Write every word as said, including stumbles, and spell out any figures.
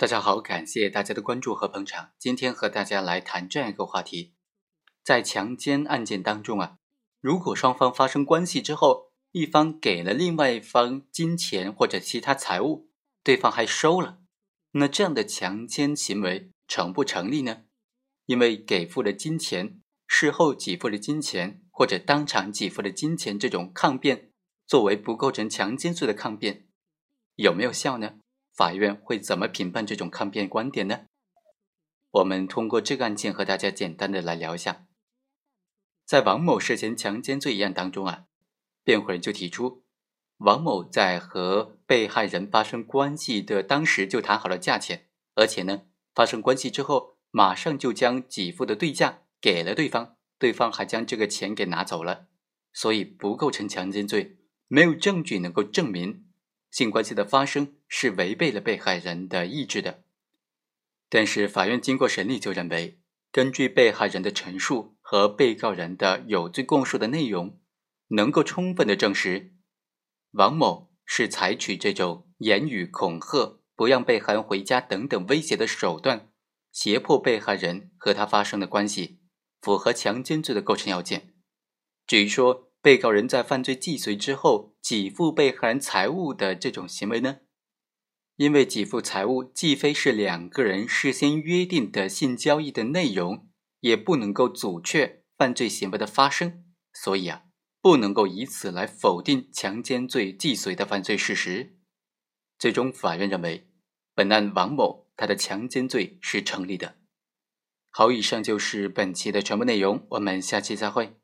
大家好，感谢大家的关注和捧场。今天和大家来谈这样一个话题，在强奸案件当中啊，如果双方发生关系之后，一方给了另外一方金钱或者其他财物，对方还收了，那这样的强奸行为成不成立呢？因为给付了金钱，事后给付了金钱，或者当场给付了金钱，这种抗辩作为不构成强奸罪的抗辩，有没有效呢？法院会怎么评判这种抗辩观点呢？我们通过这个案件和大家简单的来聊一下。在王某涉嫌强奸罪一案当中啊，辩护人就提出，王某在和被害人发生关系的当时就谈好了价钱，而且呢，发生关系之后马上就将给付的对价给了对方，对方还将这个钱给拿走了，所以不构成强奸罪，没有证据能够证明性关系的发生是违背了被害人的意志的。但是法院经过审理就认为，根据被害人的陈述和被告人的有罪供述的内容，能够充分的证实王某是采取这种言语恐吓、不让被害人回家等等威胁的手段，胁迫被害人和他发生的关系，符合强奸罪的构成要件。至于说被告人在犯罪既遂之后给付被害人财物的这种行为呢？因为给付财物既非是两个人事先约定的性交易的内容，也不能够阻却犯罪行为的发生，所以啊，不能够以此来否定强奸罪既遂的犯罪事实。最终法院认为，本案王某他的强奸罪是成立的。好，以上就是本期的全部内容，我们下期再会。